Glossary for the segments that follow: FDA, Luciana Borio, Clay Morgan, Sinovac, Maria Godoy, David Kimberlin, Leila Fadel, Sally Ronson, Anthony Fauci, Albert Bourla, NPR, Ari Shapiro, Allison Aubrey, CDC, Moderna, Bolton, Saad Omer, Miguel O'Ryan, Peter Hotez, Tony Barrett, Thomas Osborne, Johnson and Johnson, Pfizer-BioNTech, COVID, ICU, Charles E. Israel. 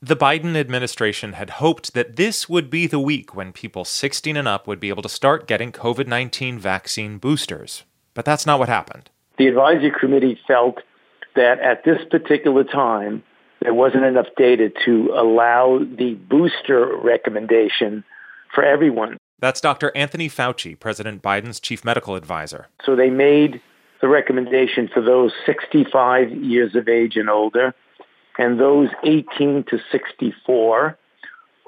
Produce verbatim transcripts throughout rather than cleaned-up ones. The Biden administration had hoped that this would be the week when people sixteen and up would be able to start getting COVID nineteen vaccine boosters. But that's not what happened. The advisory committee felt that at this particular time, there wasn't enough data to allow the booster recommendation for everyone. That's Doctor Anthony Fauci, President Biden's chief medical advisor. So they made the recommendation for those sixty-five years of age and older, and those eighteen to sixty-four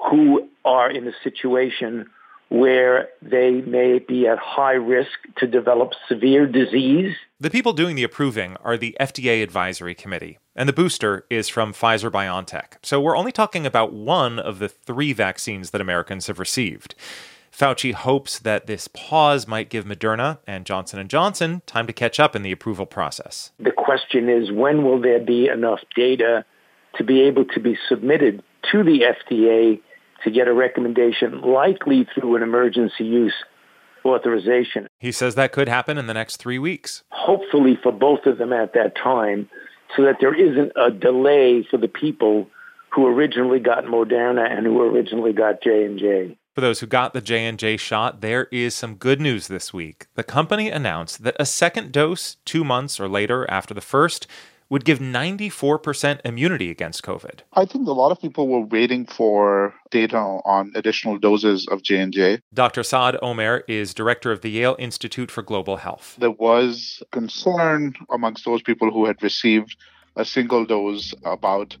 who are in a situation where they may be at high risk to develop severe disease. The people doing the approving are the F D A Advisory Committee, and the booster is from Pfizer-BioNTech. So we're only talking about one of the three vaccines that Americans have received. Fauci hopes that this pause might give Moderna and Johnson and Johnson time to catch up in the approval process. The question is, when will there be enough data to be able to be submitted to the F D A to get a recommendation, likely through an emergency use authorization? He says that could happen in the next three weeks. Hopefully for both of them at that time, so that there isn't a delay for the people who originally got Moderna and who originally got J and J. For those who got the J and J shot, there is some good news this week. The company announced that a second dose, two months or later after the first, would give ninety-four percent immunity against COVID. I think a lot of people were waiting for data on additional doses of J and J. Doctor Saad Omer is director of the Yale Institute for Global Health. There was concern amongst those people who had received a single dose about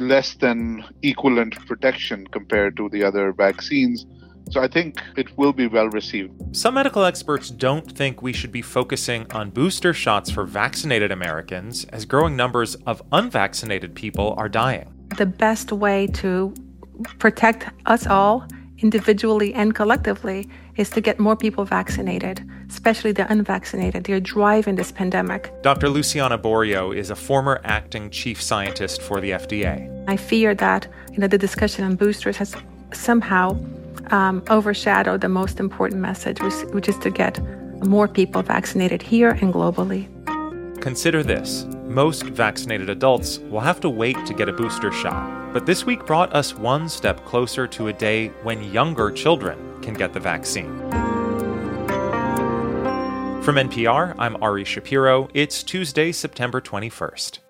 less than equivalent protection compared to the other vaccines. So I think it will be well received. Some medical experts don't think we should be focusing on booster shots for vaccinated Americans, as growing numbers of unvaccinated people are dying. The best way to protect us all, individually and collectively, is to get more people vaccinated, especially the unvaccinated. They're driving this pandemic. Doctor Luciana Borio is a former acting chief scientist for the F D A. I fear that, you know, the discussion on boosters has somehow um, overshadowed the most important message, which, which is to get more people vaccinated here and globally. Consider this. Most vaccinated adults will have to wait to get a booster shot. But this week brought us one step closer to a day when younger children can get the vaccine. From N P R, I'm Ari Shapiro. It's Tuesday, September twenty-first.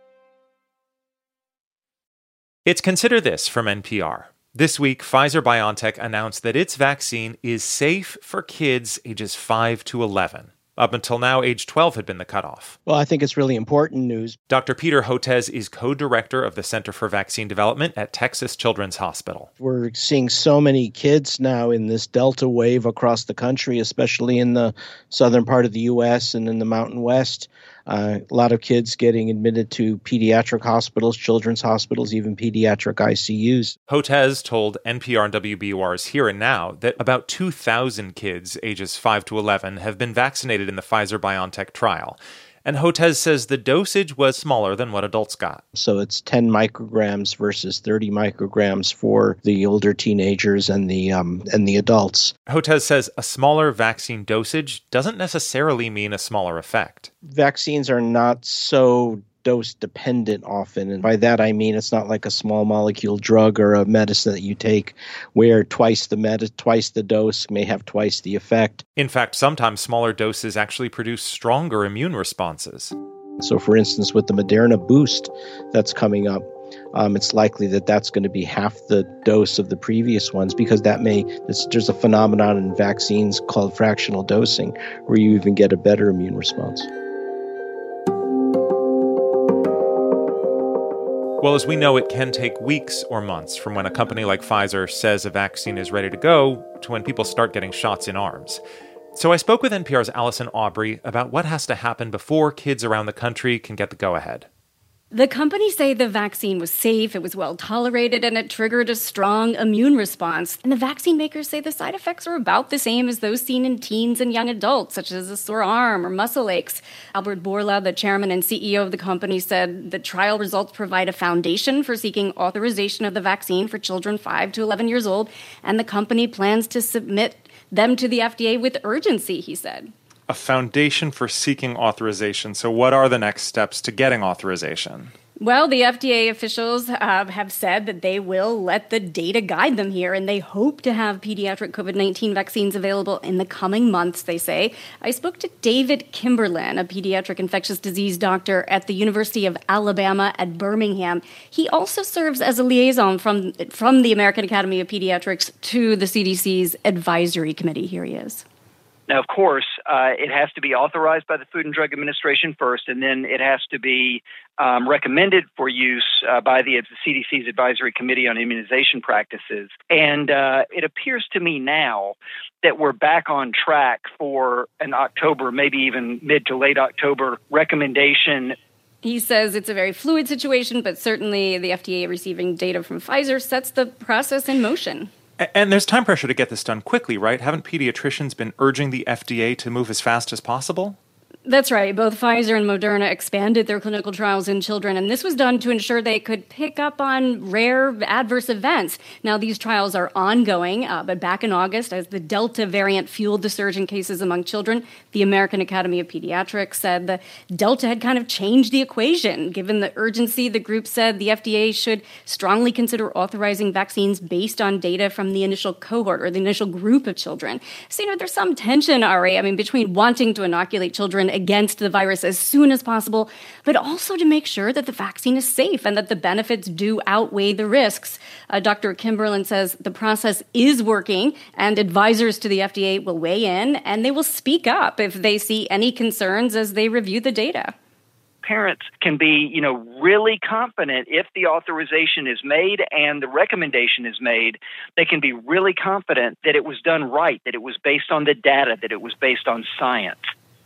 It's Consider This from N P R. This week, Pfizer-BioNTech announced that its vaccine is safe for kids ages five to eleven. Up until now, age twelve had been the cutoff. Well, I think it's really important news. Doctor Peter Hotez is co-director of the Center for Vaccine Development at Texas Children's Hospital. We're seeing so many kids now in this Delta wave across the country, especially in the southern part of the U S and in the Mountain West. Uh, a lot of kids getting admitted to pediatric hospitals, children's hospitals, even pediatric I C Us. Hotez told N P R and W B U R's Here and Now that about two thousand kids ages five to eleven have been vaccinated in the Pfizer-BioNTech trial. And Hotez says the dosage was smaller than what adults got. So it's ten micrograms versus thirty micrograms for the older teenagers and the um, and the adults. Hotez says a smaller vaccine dosage doesn't necessarily mean a smaller effect. Vaccines are not so dose dependent often. And by that, I mean, it's not like a small molecule drug or a medicine that you take where twice the med- twice the dose may have twice the effect. In fact, sometimes smaller doses actually produce stronger immune responses. So, for instance, with the Moderna boost that's coming up, um, it's likely that that's going to be half the dose of the previous ones, because that may, there's a phenomenon in vaccines called fractional dosing, where you even get a better immune response. Well, as we know, it can take weeks or months from when a company like Pfizer says a vaccine is ready to go to when people start getting shots in arms. So I spoke with N P R's Allison Aubrey about what has to happen before kids around the country can get the go-ahead. The companies say the vaccine was safe, it was well-tolerated, and it triggered a strong immune response. And the vaccine makers say the side effects are about the same as those seen in teens and young adults, such as a sore arm or muscle aches. Albert Bourla, the chairman and C E O of the company, said the trial results provide a foundation for seeking authorization of the vaccine for children five to eleven years old, and the company plans to submit them to the F D A with urgency, he said. A foundation for seeking authorization. So what are the next steps to getting authorization? Well, the F D A officials uh, have said that they will let the data guide them here, and they hope to have pediatric COVID nineteen vaccines available in the coming months, they say. I spoke to David Kimberlin, a pediatric infectious disease doctor at the University of Alabama at Birmingham. He also serves as a liaison from, from the American Academy of Pediatrics to the C D C's advisory committee. Here he is. Now, of course, uh, it has to be authorized by the Food and Drug Administration first, and then it has to be um, recommended for use uh, by the C D C's Advisory Committee on Immunization Practices. And uh, it appears to me now that we're back on track for an October, maybe even mid to late October recommendation. He says it's a very fluid situation, but certainly the F D A receiving data from Pfizer sets the process in motion. And there's time pressure to get this done quickly, right? Haven't pediatricians been urging the F D A to move as fast as possible? That's right. Both Pfizer and Moderna expanded their clinical trials in children, and this was done to ensure they could pick up on rare adverse events. Now, these trials are ongoing, uh, but back in August, as the Delta variant fueled the surge in cases among children, the American Academy of Pediatrics said the Delta had kind of changed the equation. Given the urgency, the group said the F D A should strongly consider authorizing vaccines based on data from the initial cohort or the initial group of children. So, you know, there's some tension, Ari, I mean, between wanting to inoculate children against the virus as soon as possible, but also to make sure that the vaccine is safe and that the benefits do outweigh the risks. Uh, Doctor Kimberlin says the process is working, and advisors to the F D A will weigh in, and they will speak up if they see any concerns as they review the data. Parents can be, you know, really confident if the authorization is made and the recommendation is made, they can be really confident that it was done right, that it was based on the data, that it was based on science.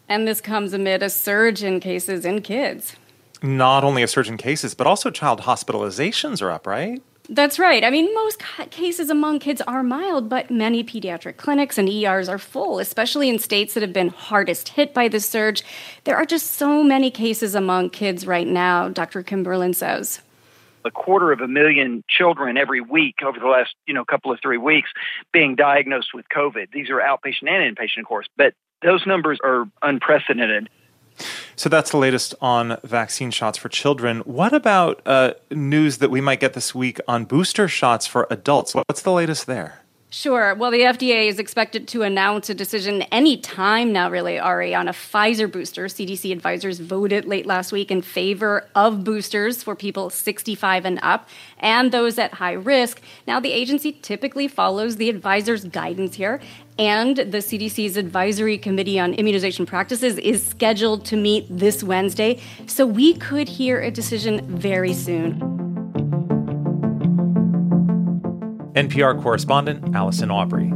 And this comes amid a surge in cases in kids. Not only a surge in cases, but also child hospitalizations are up, right? That's right. I mean, most cases among kids are mild, but many pediatric clinics and E Rs are full, especially in states that have been hardest hit by this surge. There are just so many cases among kids right now, Doctor Kimberlin says. A quarter of a million children every week over the last, you know, couple of three weeks being diagnosed with COVID. These are outpatient and inpatient, of course, but those numbers are unprecedented. So that's the latest on vaccine shots for children. What about uh, news that we might get this week on booster shots for adults? What's the latest there? Sure. Well, the F D A is expected to announce a decision any time now, really, Ari, on a Pfizer booster. C D C advisors voted late last week in favor of boosters for people sixty-five and up and those at high risk. Now, the agency typically follows the advisors' guidance here, and the C D C's Advisory Committee on Immunization Practices is scheduled to meet this Wednesday, so we could hear a decision very soon. N P R correspondent Allison Aubrey.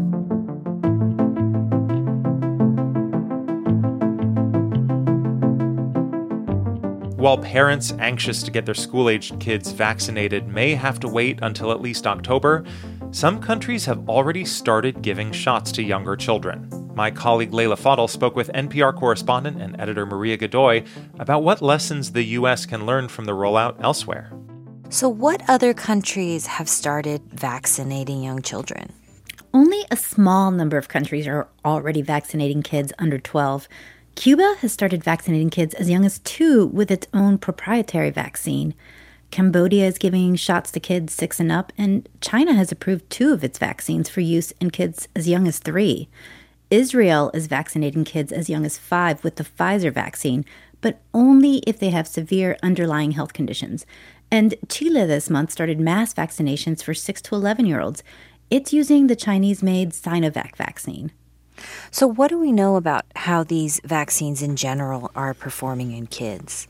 While parents anxious to get their school-aged kids vaccinated may have to wait until at least October, some countries have already started giving shots to younger children. My colleague Leila Fadel spoke with N P R correspondent and editor Maria Godoy about what lessons the U S can learn from the rollout elsewhere. So what other countries have started vaccinating young children? Only a small number of countries are already vaccinating kids under twelve. Cuba has started vaccinating kids as young as two with its own proprietary vaccine. Cambodia is giving shots to kids six and up, and China has approved two of its vaccines for use in kids as young as three. Israel is vaccinating kids as young as five with the Pfizer vaccine, but only if they have severe underlying health conditions. And Chile this month started mass vaccinations for six to eleven-year-olds. It's using the Chinese-made Sinovac vaccine. So what do we know about how these vaccines in general are performing in kids?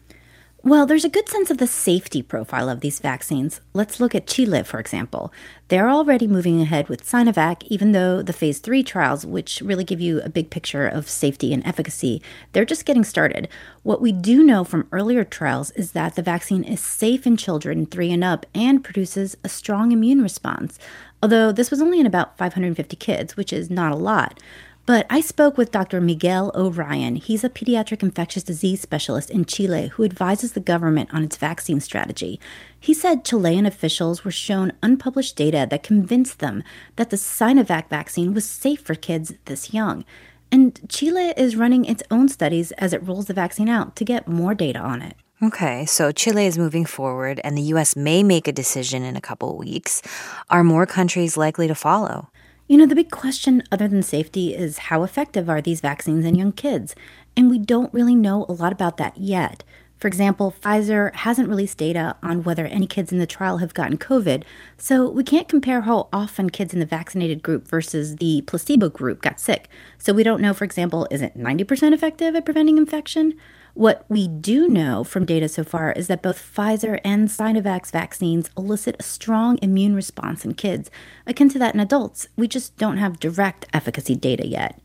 Well, there's a good sense of the safety profile of these vaccines. Let's look at Chile, for example. They're already moving ahead with Sinovac, even though the phase three trials, which really give you a big picture of safety and efficacy, they're just getting started. What we do know from earlier trials is that the vaccine is safe in children three and up and produces a strong immune response, although this was only in about five hundred fifty kids, which is not a lot. But I spoke with Doctor Miguel O'Ryan. He's a pediatric infectious disease specialist in Chile who advises the government on its vaccine strategy. He said Chilean officials were shown unpublished data that convinced them that the Sinovac vaccine was safe for kids this young. And Chile is running its own studies as it rolls the vaccine out to get more data on it. Okay, so Chile is moving forward and the U S may make a decision in a couple of weeks. Are more countries likely to follow? You know, the big question other than safety is how effective are these vaccines in young kids? And we don't really know a lot about that yet. For example, Pfizer hasn't released data on whether any kids in the trial have gotten COVID, so we can't compare how often kids in the vaccinated group versus the placebo group got sick. So we don't know, for example, is it ninety percent effective at preventing infection? What we do know from data so far is that both Pfizer and Sinovac's vaccines elicit a strong immune response in kids, akin to that in adults. We just don't have direct efficacy data yet.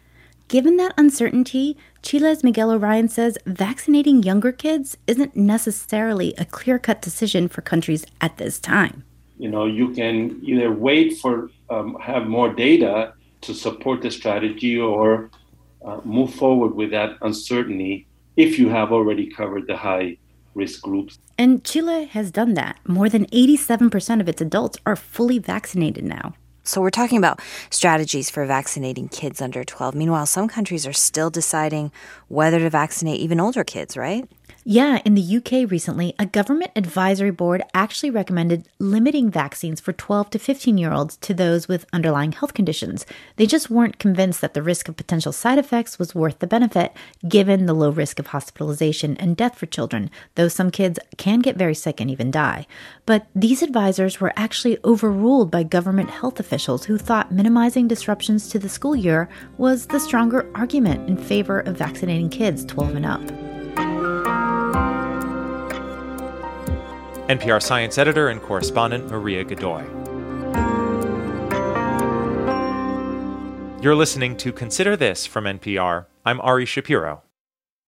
Given that uncertainty, Chile's Miguel O'Ryan says vaccinating younger kids isn't necessarily a clear-cut decision for countries at this time. You know, you can either wait for, um, have more data to support the strategy or uh, move forward with that uncertainty if you have already covered the high-risk groups. And Chile has done that. More than eighty-seven percent of its adults are fully vaccinated now. So we're talking about strategies for vaccinating kids under twelve. Meanwhile, some countries are still deciding whether to vaccinate even older kids, right? Yeah, in the U K recently, a government advisory board actually recommended limiting vaccines for twelve to fifteen-year-olds to those with underlying health conditions. They just weren't convinced that the risk of potential side effects was worth the benefit, given the low risk of hospitalization and death for children, though some kids can get very sick and even die. But these advisors were actually overruled by government health officials who thought minimizing disruptions to the school year was the stronger argument in favor of vaccinating kids twelve and up. N P R science editor and correspondent Maria Godoy. You're listening to Consider This from N P R. I'm Ari Shapiro.